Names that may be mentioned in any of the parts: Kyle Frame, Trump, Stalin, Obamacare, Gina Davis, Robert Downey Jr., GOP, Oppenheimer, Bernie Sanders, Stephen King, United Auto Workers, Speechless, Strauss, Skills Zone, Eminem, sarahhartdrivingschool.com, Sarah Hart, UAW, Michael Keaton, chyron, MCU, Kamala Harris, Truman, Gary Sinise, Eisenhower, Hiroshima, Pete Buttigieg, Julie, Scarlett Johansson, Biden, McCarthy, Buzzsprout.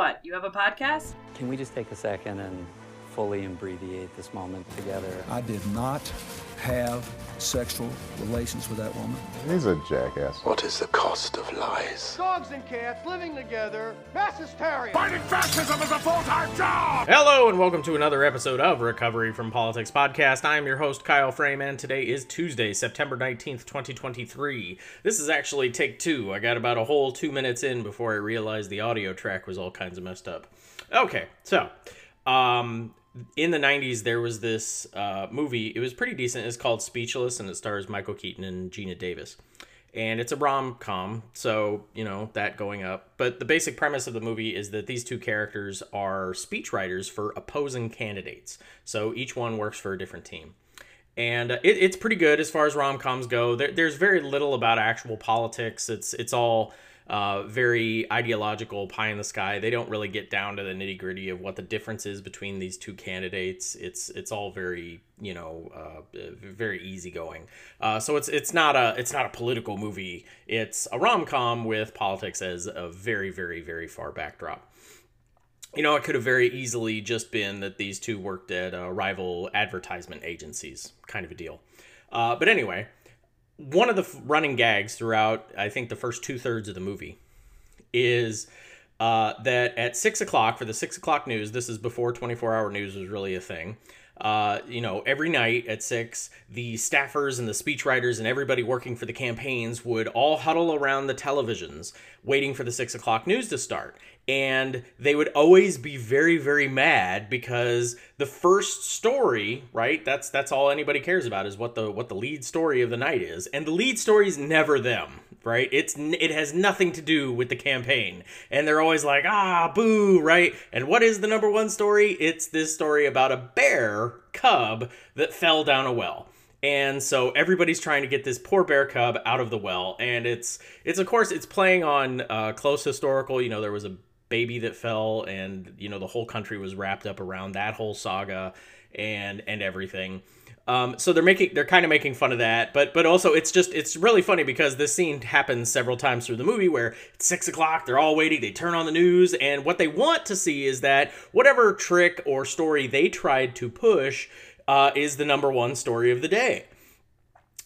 What, you have a podcast? Can we just take a second and fully abbreviate this moment together? I did not have sexual relations with that woman. He's a jackass. What is the cost of lies? Dogs and cats living together, mass hysteria. Fighting fascism is a full-time job! Hello and welcome to another episode of Recovery from Politics Podcast. I am your host, Kyle Frame, and today is Tuesday, September 19th, 2023. This is actually take two. I got about a whole 2 minutes in before I realized the audio track was all kinds of messed up. Okay, so, in the 90s, there was this movie. It was pretty decent. It's called Speechless, and it stars Michael Keaton and Gina Davis. And it's a rom-com, so, you know, that going up. But the basic premise of the movie is that these two characters are speechwriters for opposing candidates. So each one works for a different team. And it's pretty good as far as rom-coms go. There's very little about actual politics. It's all very ideological, pie in the sky. They don't really get down to the nitty gritty of what the difference is between these two candidates. It's all very, you know, very easygoing. So it's not a political movie. It's a rom-com with politics as a very, very, very far backdrop. You know, it could have very easily just been that these two worked at rival advertisement agencies, kind of a deal. But anyway, one of the running gags throughout, I think, the first 2/3 of the movie is that at 6 o'clock, for the 6 o'clock news, this is before 24-hour news was really a thing, you know, every night at 6, the staffers and the speechwriters and everybody working for the campaigns would all huddle around the televisions waiting for the 6 o'clock news to start. And they would always be very, very mad because the first story, right? That's all anybody cares about is what the lead story of the night is. And the lead story is never them, right? It has nothing to do with the campaign. And they're always like, ah, boo, right? And what is the number one story? It's this story about a bear cub that fell down a well. And so everybody's trying to get this poor bear cub out of the well. And it's of course, it's playing on close historical, you know, there was a baby that fell, and you know the whole country was wrapped up around that whole saga and everything. So they're kind of making fun of that, but also it's really funny because this scene happens several times through the movie where it's 6 o'clock, they're all waiting, they turn on the news, and what they want to see is that whatever trick or story they tried to push is the number one story of the day,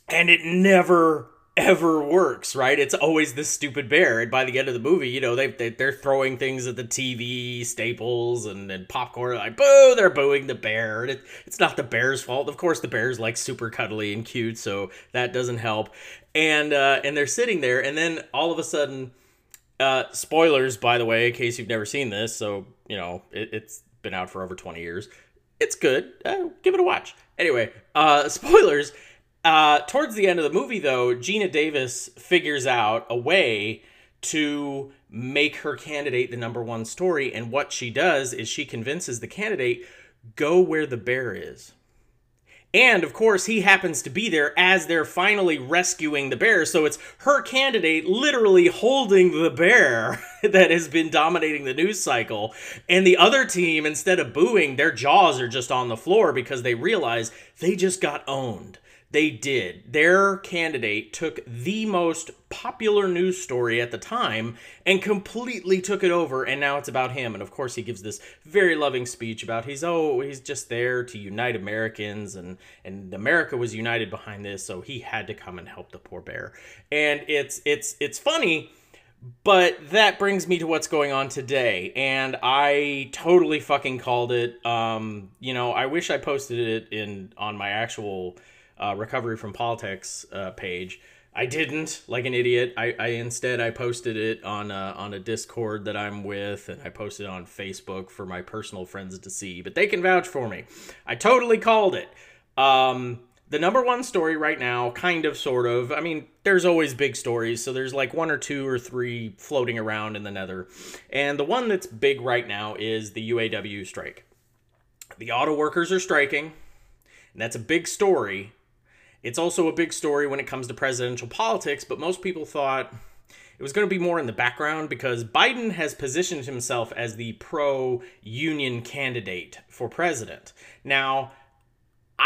and it never ever works, right? It's always this stupid bear. And by the end of the movie, you know, they're throwing things at the TV, staples, and popcorn. Like, boo, they're booing the bear. And it's not the bear's fault. Of course, the bear's like super cuddly and cute, so that doesn't help. And they're sitting there, and then all of a sudden, spoilers, by the way, in case you've never seen this, so, you know, it's been out for over 20 years. It's good. Give it a watch. Anyway, spoilers. Towards the end of the movie, though, Gina Davis figures out a way to make her candidate the number one story. And what she does is she convinces the candidate, go where the bear is. And, of course, he happens to be there as they're finally rescuing the bear. So it's her candidate literally holding the bear that has been dominating the news cycle. And the other team, instead of booing, their jaws are just on the floor because they realize they just got owned. They did. Their candidate took the most popular news story at the time and completely took it over, and now it's about him. And of course, he gives this very loving speech about he's just there to unite Americans, and America was united behind this, so he had to come and help the poor bear. And it's funny. But that brings me to what's going on today, and I totally fucking called it. You know, I wish I posted it on my actual Recovery from Politics page. I didn't, like an idiot. I instead posted it on a Discord that I'm with, and I posted it on Facebook for my personal friends to see, but they can vouch for me. I totally called it. The number one story right now, kind of, sort of, I mean, there's always big stories, so there's like one or two or three floating around in the nether, and the one that's big right now is the UAW strike. The auto workers are striking, and that's a big story. It's also a big story when it comes to presidential politics, but most people thought it was going to be more in the background because Biden has positioned himself as the pro-union candidate for president. Now,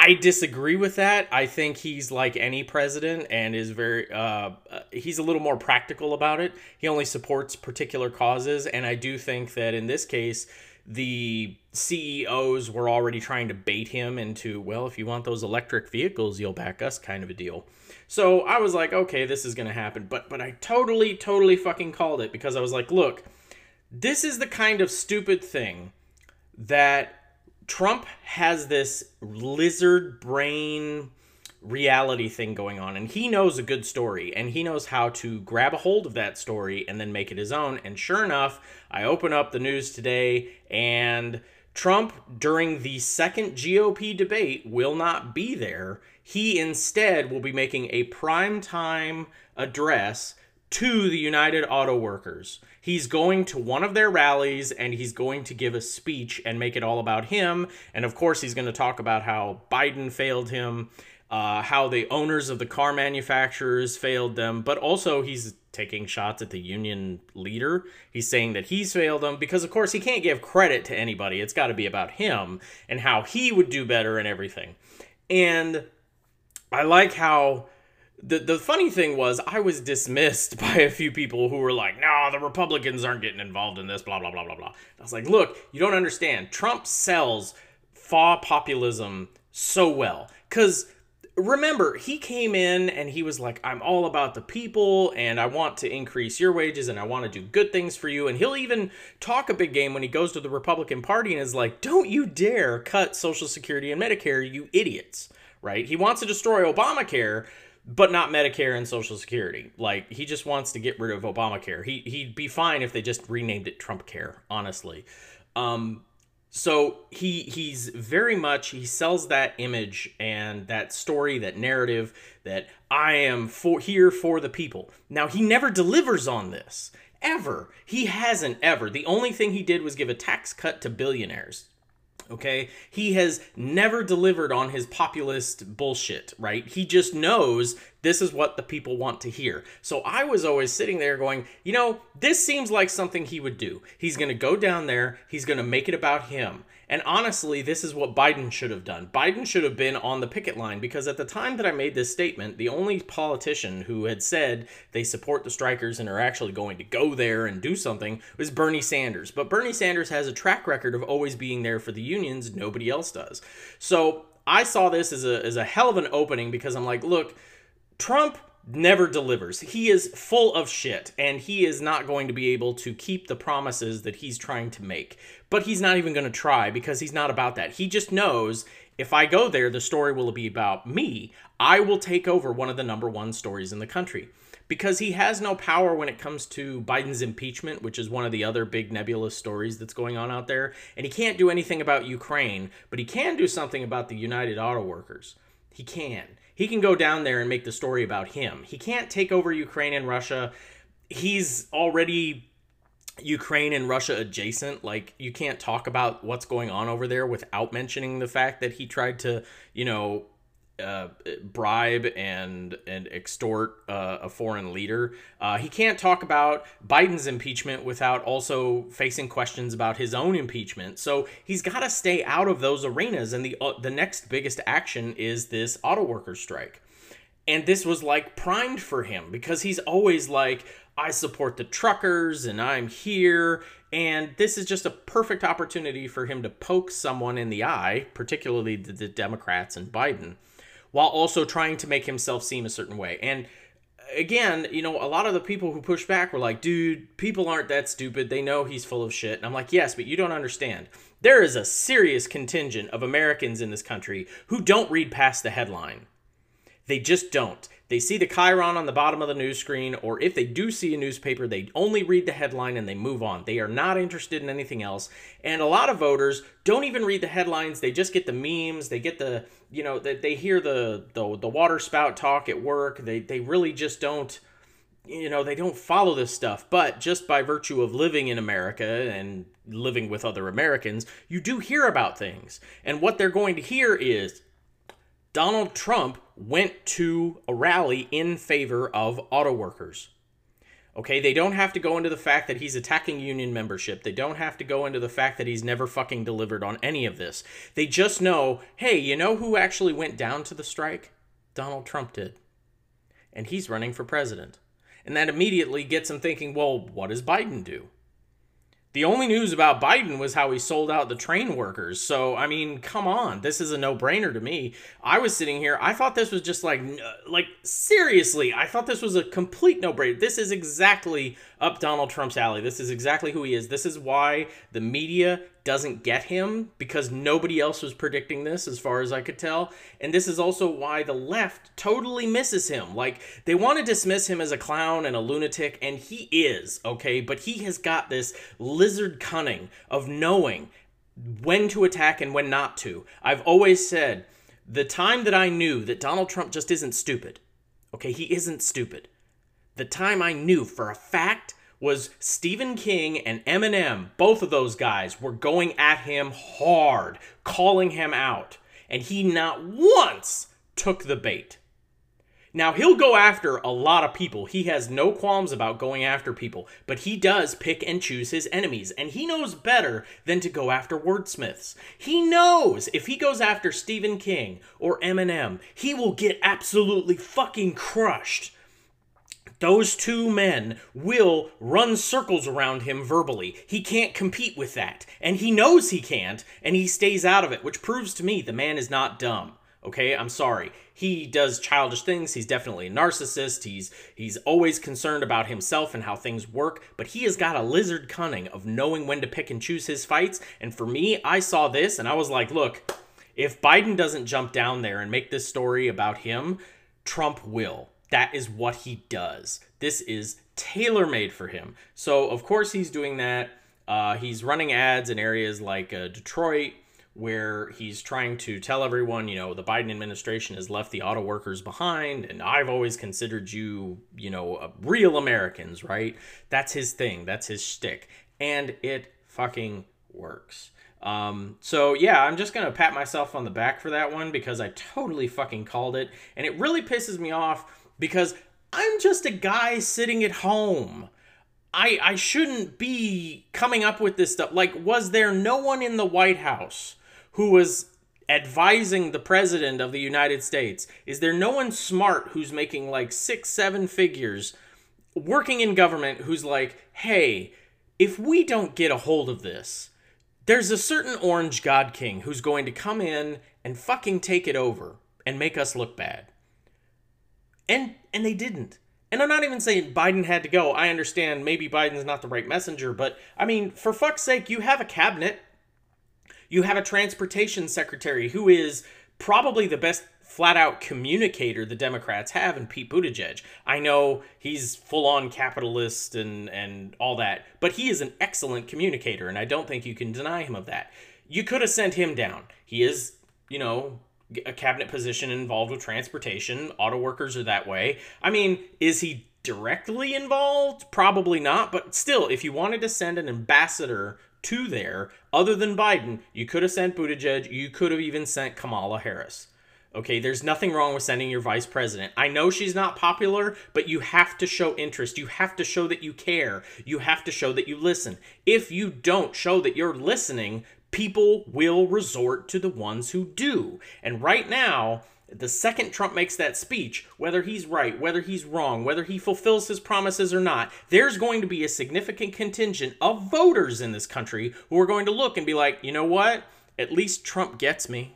I disagree with that. I think he's like any president and is very, he's a little more practical about it. He only supports particular causes. And I do think that in this case, the CEOs were already trying to bait him into, well, if you want those electric vehicles, you'll back us kind of a deal. So I was like, okay, this is going to happen. But I totally fucking called it, because I was like, look, this is the kind of stupid thing that Trump has this lizard brain reality thing going on, and he knows a good story, and he knows how to grab a hold of that story and then make it his own. And sure enough, I open up the news today, and Trump, during the second GOP debate, will not be there. He instead will be making a primetime address to the United Auto Workers. He's going to one of their rallies, and he's going to give a speech and make it all about him. And of course, he's going to talk about how Biden failed him, how the owners of the car manufacturers failed them. But also, he's taking shots at the union leader. He's saying that he's failed them because, of course, he can't give credit to anybody. It's got to be about him and how he would do better and everything. And I like how... The funny thing was, I was dismissed by a few people who were like, no, the Republicans aren't getting involved in this, blah, blah, blah, blah, blah. I was like, look, you don't understand. Trump sells faux populism so well. Because remember, he came in and he was like, I'm all about the people, and I want to increase your wages, and I want to do good things for you. And he'll even talk a big game when he goes to the Republican Party and is like, don't you dare cut Social Security and Medicare, you idiots, right? He wants to destroy Obamacare, but not Medicare and Social Security. Like, he just wants to get rid of Obamacare. He'd be fine if they just renamed it Trump Care, honestly. So he's very much, he sells that image and that story, that narrative that I am here for the people. Now, he never delivers on this, ever. He hasn't ever. The only thing he did was give a tax cut to billionaires. Okay, he has never delivered on his populist bullshit, right? He just knows this is what the people want to hear. So I was always sitting there going, you know, this seems like something he would do. He's going to go down there. He's going to make it about him. And honestly, this is what Biden should have done. Biden should have been on the picket line, because at the time that I made this statement, the only politician who had said they support the strikers and are actually going to go there and do something was Bernie Sanders. But Bernie Sanders has a track record of always being there for the unions. Nobody else does. So I saw this as a hell of an opening, because I'm like, look, Trump never delivers. He is full of shit, and he is not going to be able to keep the promises that he's trying to make. But he's not even going to try, because he's not about that. He just knows, if I go there, the story will be about me. I will take over one of the number one stories in the country, because he has no power when it comes to Biden's impeachment, which is one of the other big nebulous stories that's going on out there. And he can't do anything about Ukraine, but he can do something about the United Auto Workers. He can. He can go down there and make the story about him. He can't take over Ukraine and Russia. He's already Ukraine and Russia adjacent. Like, you can't talk about what's going on over there without mentioning the fact that he tried to, you know, bribe and extort a foreign leader. He can't talk about Biden's impeachment without also facing questions about his own impeachment. So he's got to stay out of those arenas. And the next biggest action is this auto worker strike. And this was like primed for him, because he's always like, I support the truckers and I'm here. And this is just a perfect opportunity for him to poke someone in the eye, particularly the Democrats and Biden, while also trying to make himself seem a certain way. And again, you know, a lot of the people who push back were like, dude, people aren't that stupid. They know he's full of shit. And I'm like, yes, but you don't understand. There is a serious contingent of Americans in this country who don't read past the headline. They just don't. They see the chyron on the bottom of the news screen, or if they do see a newspaper, they only read the headline and they move on. They are not interested in anything else. And a lot of voters don't even read the headlines. They just get the memes. They get the, you know, they hear the water spout talk at work. They really just don't, you know, they don't follow this stuff. But just by virtue of living in America and living with other Americans, you do hear about things. And what they're going to hear is, Donald Trump went to a rally in favor of auto workers. Okay, they don't have to go into the fact that he's attacking union membership. They don't have to go into the fact that he's never fucking delivered on any of this. They just know, hey, you know who actually went down to the strike? Donald Trump did. And he's running for president. And that immediately gets them thinking, well, what does Biden do? The only news about Biden was how he sold out the train workers. So, I mean, come on. This is a no-brainer to me. I was sitting here. I thought this was just like seriously, I thought this was a complete no-brainer. This is exactly up Donald Trump's alley. This is exactly who he is. This is why the media doesn't get him, because nobody else was predicting this as far as I could tell. And this is also why the left totally misses him. Like, they want to dismiss him as a clown and a lunatic, and he is, okay? But he has got this lizard cunning of knowing when to attack and when not to. I've always said, the time that I knew that Donald Trump just isn't stupid, okay, he isn't stupid, the time I knew for a fact was Stephen King and Eminem. Both of those guys were going at him hard, calling him out, and he not once took the bait. Now, he'll go after a lot of people. He has no qualms about going after people, but he does pick and choose his enemies, and he knows better than to go after wordsmiths. He knows if he goes after Stephen King or Eminem, he will get absolutely fucking crushed. Those two men will run circles around him verbally. He can't compete with that. And he knows he can't, and he stays out of it, which proves to me the man is not dumb. Okay, I'm sorry. He does childish things. He's definitely a narcissist. He's always concerned about himself and how things work, but he has got a lizard cunning of knowing when to pick and choose his fights. And for me, I saw this, and I was like, look, if Biden doesn't jump down there and make this story about him, Trump will. That is what he does. This is tailor-made for him. So, of course, he's doing that. He's running ads in areas like Detroit, where he's trying to tell everyone, you know, the Biden administration has left the auto workers behind, and I've always considered you, you know, real Americans, right? That's his thing. That's his shtick. And it fucking works. So yeah, I'm just going to pat myself on the back for that one, because I totally fucking called it. And it really pisses me off, because I'm just a guy sitting at home. I shouldn't be coming up with this stuff. Like, was there no one in the White House who was advising the president of the United States? Is there no one smart who's making like 6-7 figures working in government who's like, hey, if we don't get a hold of this, there's a certain orange god king who's going to come in and fucking take it over and make us look bad. And they didn't. And I'm not even saying Biden had to go. I understand maybe Biden's not the right messenger, but I mean, for fuck's sake, you have a cabinet. You have a transportation secretary who is probably the best flat-out communicator the Democrats have in Pete Buttigieg. I know he's full-on capitalist and all that, but he is an excellent communicator, and I don't think you can deny him of that. You could have sent him down. He is, you know, a cabinet position involved with transportation. Auto workers are that way. I mean, is he directly involved? Probably not. But still, if you wanted to send an ambassador to there, other than Biden, you could have sent Buttigieg. You could have even sent Kamala Harris. Okay, there's nothing wrong with sending your vice president. I know she's not popular, but you have to show interest. You have to show that you care. You have to show that you listen. If you don't show that you're listening, people will resort to the ones who do. And right now, the second Trump makes that speech, whether he's right, whether he's wrong, whether he fulfills his promises or not, there's going to be a significant contingent of voters in this country who are going to look and be like, you know what? At least Trump gets me.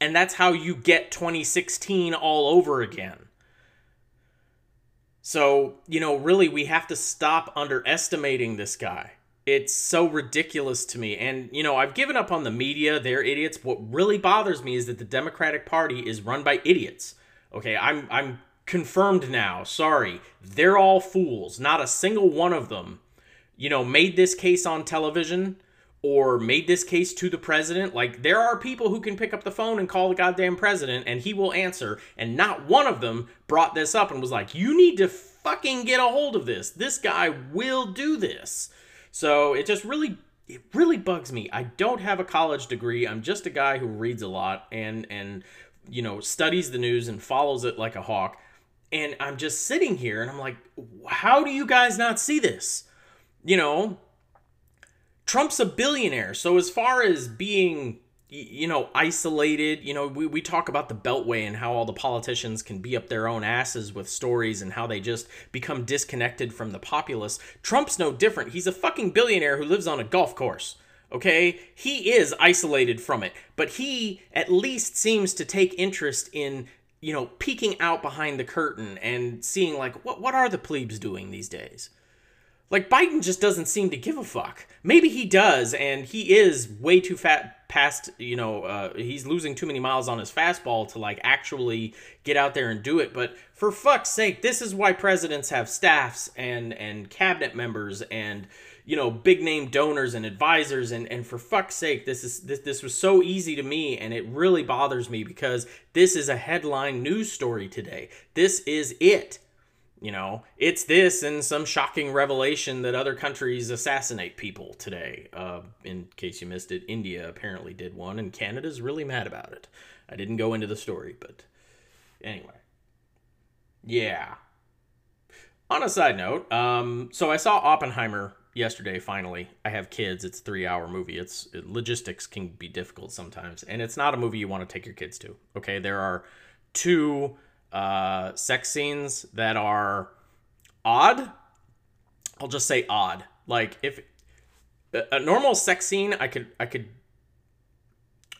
And that's how you get 2016 all over again. So, you know, really, we have to stop underestimating this guy. It's so ridiculous to me. And, you know, I've given up on the media. They're idiots. What really bothers me is that the Democratic Party is run by idiots. Okay, I'm confirmed now. Sorry. They're all fools. Not a single one of them, you know, made this case on television or made this case to the president. Like, there are people who can pick up the phone and call the goddamn president and he will answer. And not one of them brought this up and was like, you need to fucking get a hold of this. This guy will do this. So it just really, it really bugs me. I don't have a college degree. I'm just a guy who reads a lot and you know, studies the news and follows it like a hawk. And I'm just sitting here and I'm like, how do you guys not see this? You know, Trump's a billionaire. So as far as being, you know, isolated, you know, we talk about the Beltway and how all the politicians can be up their own asses with stories and how they just become disconnected from the populace. Trump's no different. He's a fucking billionaire who lives on a golf course. Okay, he is isolated from it, but he at least seems to take interest in, you know, peeking out behind the curtain and seeing like, what are the plebes doing these days? Like, Biden just doesn't seem to give a fuck. Maybe he does, and he is way too fat past, you know, he's losing too many miles on his fastball to, like, actually get out there and do it. But for fuck's sake, this is why presidents have staffs and cabinet members and, you know, big-name donors and advisors. And for fuck's sake, this was so easy to me, and it really bothers me because this is a headline news story today. This is it. You know, it's this and some shocking revelation that other countries assassinate people today. In case you missed it, India apparently did one, and Canada's really mad about it. I didn't go into the story, but anyway. Yeah. On a side note, so I saw Oppenheimer yesterday, finally. I have kids. It's a 3-hour movie. Logistics can be difficult sometimes, and it's not a movie you want to take your kids to. Okay, there are two sex scenes that are odd. I'll just say odd. Like, if a normal sex scene, I could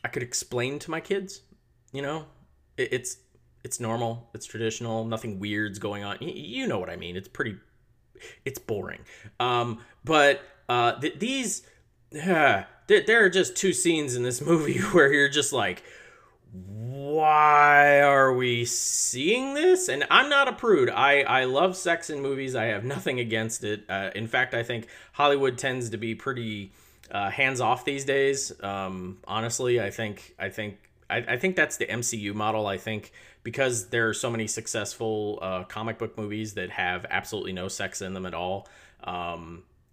explain to my kids, you know, it's normal, it's traditional, nothing weird's going on. You know what I mean? It's boring. There are just two scenes in this movie where you're just like, why are we seeing this? And I'm not a prude. I love sex in movies. I have nothing against it. In fact, I think Hollywood tends to be pretty hands-off these days. Honestly, I think that's the MCU model. I think because there are so many successful comic book movies that have absolutely no sex in them at all.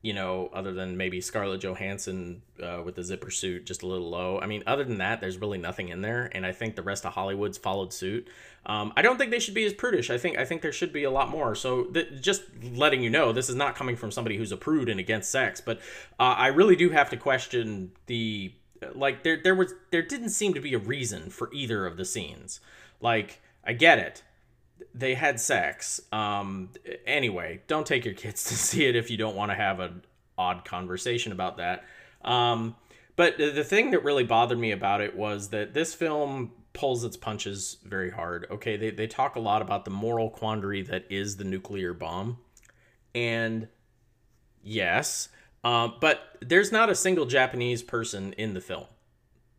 You know, other than maybe Scarlett Johansson with the zipper suit, just a little low. I mean, other than that, there's really nothing in there, and I think the rest of Hollywood's followed suit. I don't think they should be as prudish. I think there should be a lot more. So just letting you know, this is not coming from somebody who's a prude and against sex, but I really do have to question the, like, there didn't seem to be a reason for either of the scenes. Like, I get it. They had sex. Anyway, don't take your kids to see it if you don't want to have an odd conversation about that. But the thing that really bothered me about it was that this film pulls its punches very hard. Okay, they talk a lot about the moral quandary that is the nuclear bomb. And yes, but there's not a single Japanese person in the film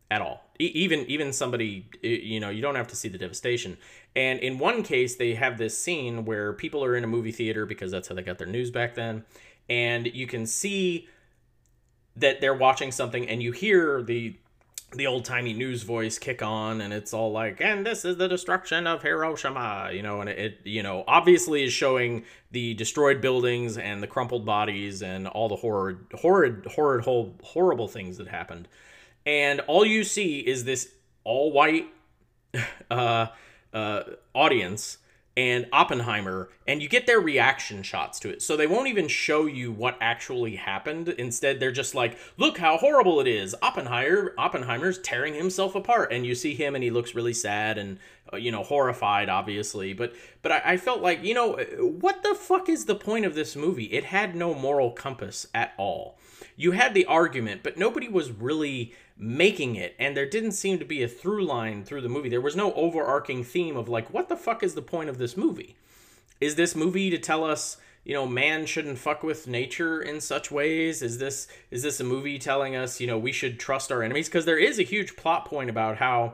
at all. Even somebody, you know, you don't have to see the devastation. And in one case, they have this scene where people are in a movie theater because that's how they got their news back then. And you can see that they're watching something, and you hear the old-timey news voice kick on, and it's all like, and this is the destruction of Hiroshima, you know, and it, you know, obviously is showing the destroyed buildings and the crumpled bodies and all the horrible things that happened. And all you see is this all-white audience and Oppenheimer, and you get their reaction shots to it. So they won't even show you what actually happened. Instead, they're just like, look how horrible it is. Oppenheimer's tearing himself apart. And you see him, and he looks really sad and, you know, horrified, obviously. But I felt like, you know, what the fuck is the point of this movie? It had no moral compass at all. You had the argument, but nobody was really making it, and there didn't seem to be a through line through the movie. There was no overarching theme of, like, what the fuck is the point of this movie? Is this movie to tell us, you know, man shouldn't fuck with nature in such ways? Is this a movie telling us, you know, we should trust our enemies? Because there is a huge plot point about how,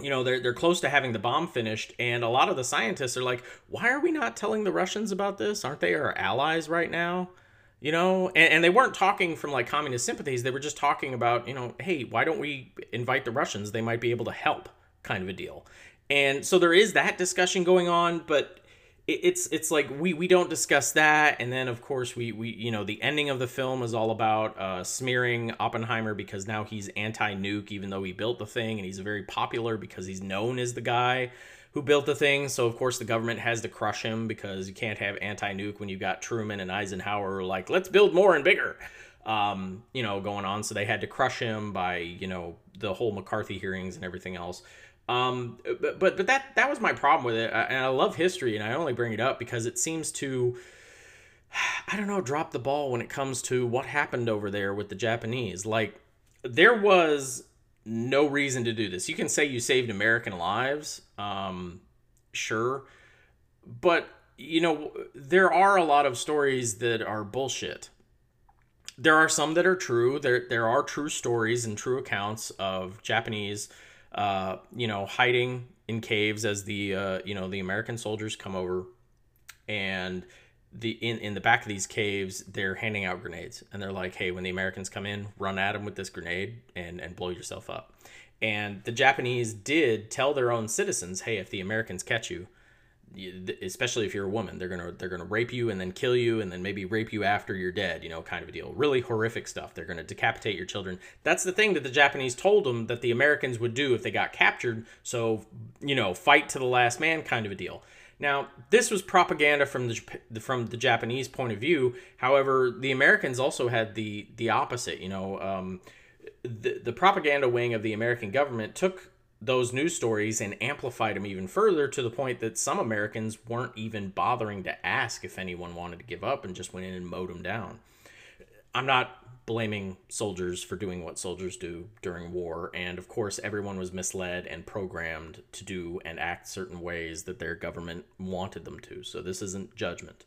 you know, they're close to having the bomb finished, and a lot of the scientists are like, why are we not telling the Russians about this? Aren't they our allies right now? You know, and they weren't talking from, like, communist sympathies. They were just talking about, you know, hey, why don't we invite the Russians? They might be able to help, kind of a deal. And so there is that discussion going on, but it's like we don't discuss that. And then, of course, we you know, the ending of the film is all about smearing Oppenheimer because now he's anti-nuke, even though he built the thing, and he's very popular because he's known as the guy who built the thing. So, of course, the government has to crush him because you can't have anti-nuke when you've got Truman and Eisenhower like, let's build more and bigger, you know, going on. So they had to crush him by, you know, the whole McCarthy hearings and everything else. But that was my problem with it. And I love history, and I only bring it up because it seems to, I don't know, drop the ball when it comes to what happened over there with the Japanese. Like, there was no reason to do this. You can say you saved American lives, sure, but, you know, there are a lot of stories that are bullshit. There are some that are true. There are true stories and true accounts of Japanese, you know, hiding in caves as the, you know, the American soldiers come over, and in the back of these caves, they're handing out grenades, and they're like, hey, when the Americans come in, run at them with this grenade and blow yourself up. And the Japanese did tell their own citizens, hey, if the Americans catch you, especially if you're a woman, they're gonna rape you and then kill you and then maybe rape you after you're dead, you know, kind of a deal. Really horrific stuff. They're gonna decapitate your children. That's the thing that the Japanese told them that the Americans would do if they got captured. So, you know, fight to the last man kind of a deal. Now, this was propaganda from the Japanese point of view. However, the Americans also had the opposite. You know, the propaganda wing of the American government took those news stories and amplified them even further, to the point that some Americans weren't even bothering to ask if anyone wanted to give up and just went in and mowed them down. I'm not blaming soldiers for doing what soldiers do during war, and of course everyone was misled and programmed to do and act certain ways that their government wanted them to. So this isn't judgment.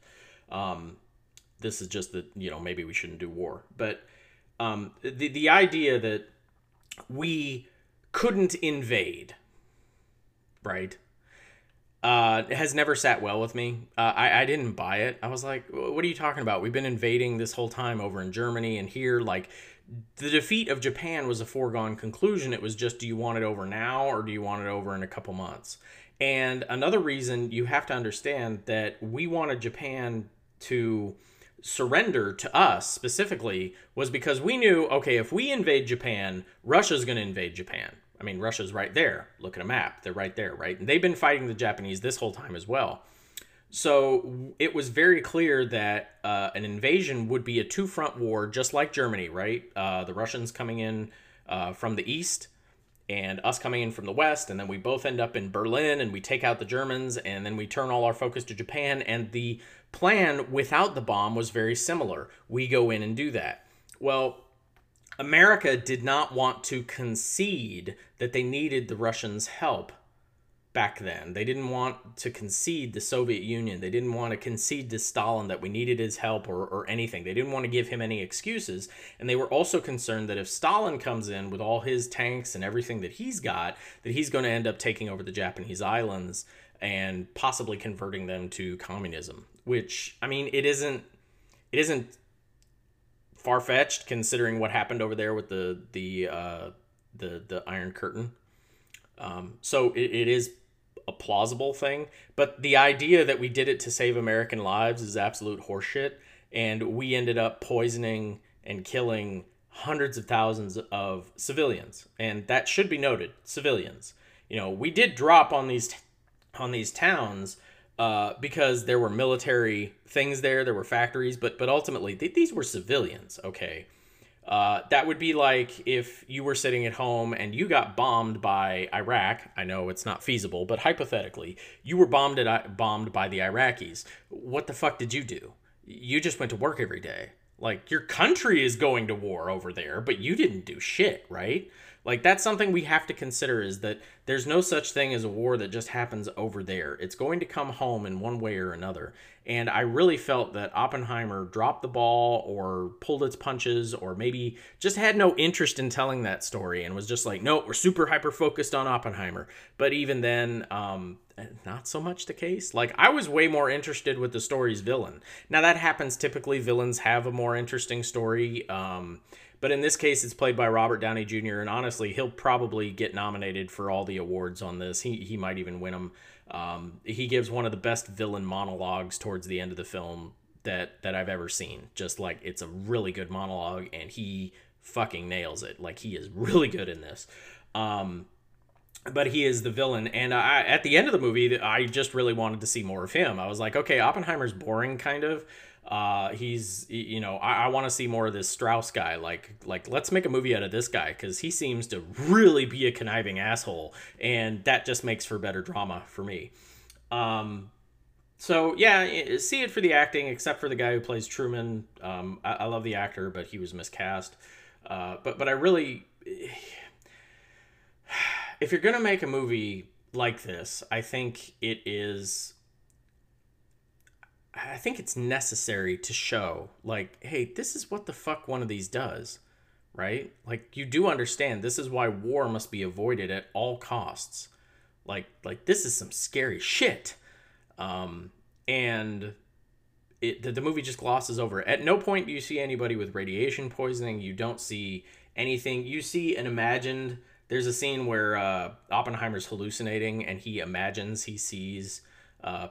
This is just that, you know, maybe we shouldn't do war. But the idea that we couldn't invade, right, has never sat well with me. I didn't buy it. I was like, what are you talking about? We've been invading this whole time over in Germany and here. Like, the defeat of Japan was a foregone conclusion. It was just, do you want it over now or do you want it over in a couple months? And another reason you have to understand that we wanted Japan to surrender to us specifically was because we knew, okay, if we invade Japan, Russia's going to invade Japan. I mean, Russia's right there. Look at a map. They're right there, right? And they've been fighting the Japanese this whole time as well. So it was very clear that an invasion would be a two-front war, just like Germany, right? The Russians coming in from the east and us coming in from the west, and then we both end up in Berlin and we take out the Germans, and then we turn all our focus to Japan. And the plan without the bomb was very similar. We go in and do that. Well, America did not want to concede that they needed the Russians' help back then. They didn't want to concede the Soviet Union. They didn't want to concede to Stalin that we needed his help or anything. They didn't want to give him any excuses. And they were also concerned that if Stalin comes in with all his tanks and everything that he's got, that he's going to end up taking over the Japanese islands and possibly converting them to communism, which, I mean, it isn't far-fetched considering what happened over there with the Iron Curtain. So it is a plausible thing, but the idea that we did it to save American lives is absolute horseshit, and we ended up poisoning and killing hundreds of thousands of civilians, and that should be noted, civilians. You know, we did drop on these towns because there were military things there, there were factories, but ultimately these were civilians, okay? That would be like if you were sitting at home and you got bombed by Iraq. I know it's not feasible, but hypothetically, you were bombed by the Iraqis. What the fuck did you do? You just went to work every day. Like, your country is going to war over there, but you didn't do shit, right? Like, that's something we have to consider, is that there's no such thing as a war that just happens over there. It's going to come home in one way or another. And I really felt that Oppenheimer dropped the ball or pulled its punches, or maybe just had no interest in telling that story and was just like, no, we're super hyper-focused on Oppenheimer. But even then, not so much the case. Like, I was way more interested with the story's villain. Now, that happens typically. Villains have a more interesting story. But in this case, it's played by Robert Downey Jr. And honestly, he'll probably get nominated for all the awards on this. He might even win them. He gives one of the best villain monologues towards the end of the film that I've ever seen. Just like, it's a really good monologue, and he fucking nails it. Like, he is really good in this. But he is the villain, and I, at the end of the movie, I just really wanted to see more of him. I was like, okay, Oppenheimer's boring, kind of. He's, you know, I want to see more of this Strauss guy. Like, let's make a movie out of this guy, because he seems to really be a conniving asshole, and that just makes for better drama for me. So, yeah, see it for the acting, except for the guy who plays Truman. I love the actor, but he was miscast. But I really... If you're going to make a movie like this, I think it is... I think it's necessary to show, like, hey, this is what the fuck one of these does, right? Like, you do understand this is why war must be avoided at all costs. Like this is some scary shit. And the movie just glosses over it. At no point do you see anybody with radiation poisoning. You don't see anything. You see an imagined... There's a scene where Oppenheimer's hallucinating, and he imagines he sees...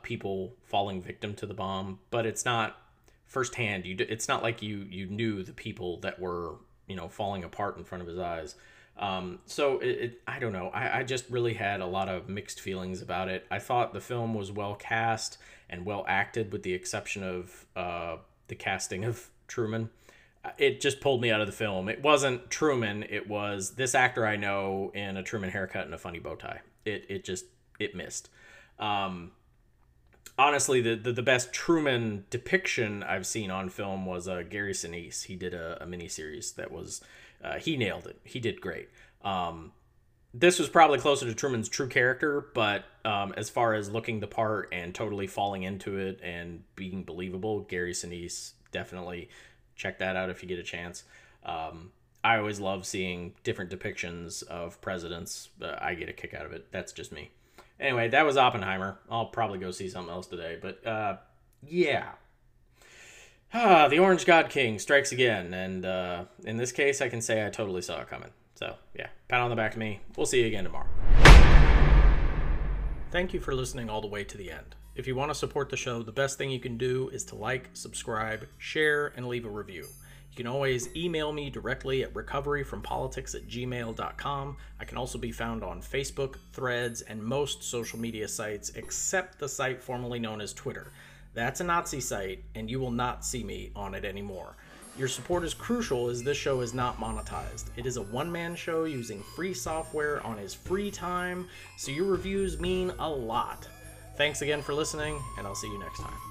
people falling victim to the bomb, but it's not firsthand. It's not like you knew the people that were, you know, falling apart in front of his eyes. I don't know. I just really had a lot of mixed feelings about it. I thought the film was well cast and well acted, with the exception of the casting of Truman. It just pulled me out of the film. It wasn't Truman. It was this actor I know in a Truman haircut and a funny bow tie. It missed. Honestly, the best Truman depiction I've seen on film was Gary Sinise. He did a miniseries that was... he nailed it. He did great. This was probably closer to Truman's true character, but as far as looking the part and totally falling into it and being believable, Gary Sinise, definitely check that out if you get a chance. I always love seeing different depictions of presidents. I get a kick out of it. That's just me. Anyway, that was Oppenheimer. I'll probably go see something else today, but, yeah. The Orange God King strikes again, and in this case, I can say I totally saw it coming. So, yeah, pat on the back to me. We'll see you again tomorrow. Thank you for listening all the way to the end. If you want to support the show, the best thing you can do is to like, subscribe, share, and leave a review. You can always email me directly at recoveryfrompolitics@gmail.com. I can also be found on Facebook, Threads, and most social media sites except the site formerly known as Twitter. That's a Nazi site, and you will not see me on it anymore. Your support is crucial, as this show is not monetized. It is a one-man show using free software on his free time, so your reviews mean a lot. Thanks again for listening, and I'll see you next time.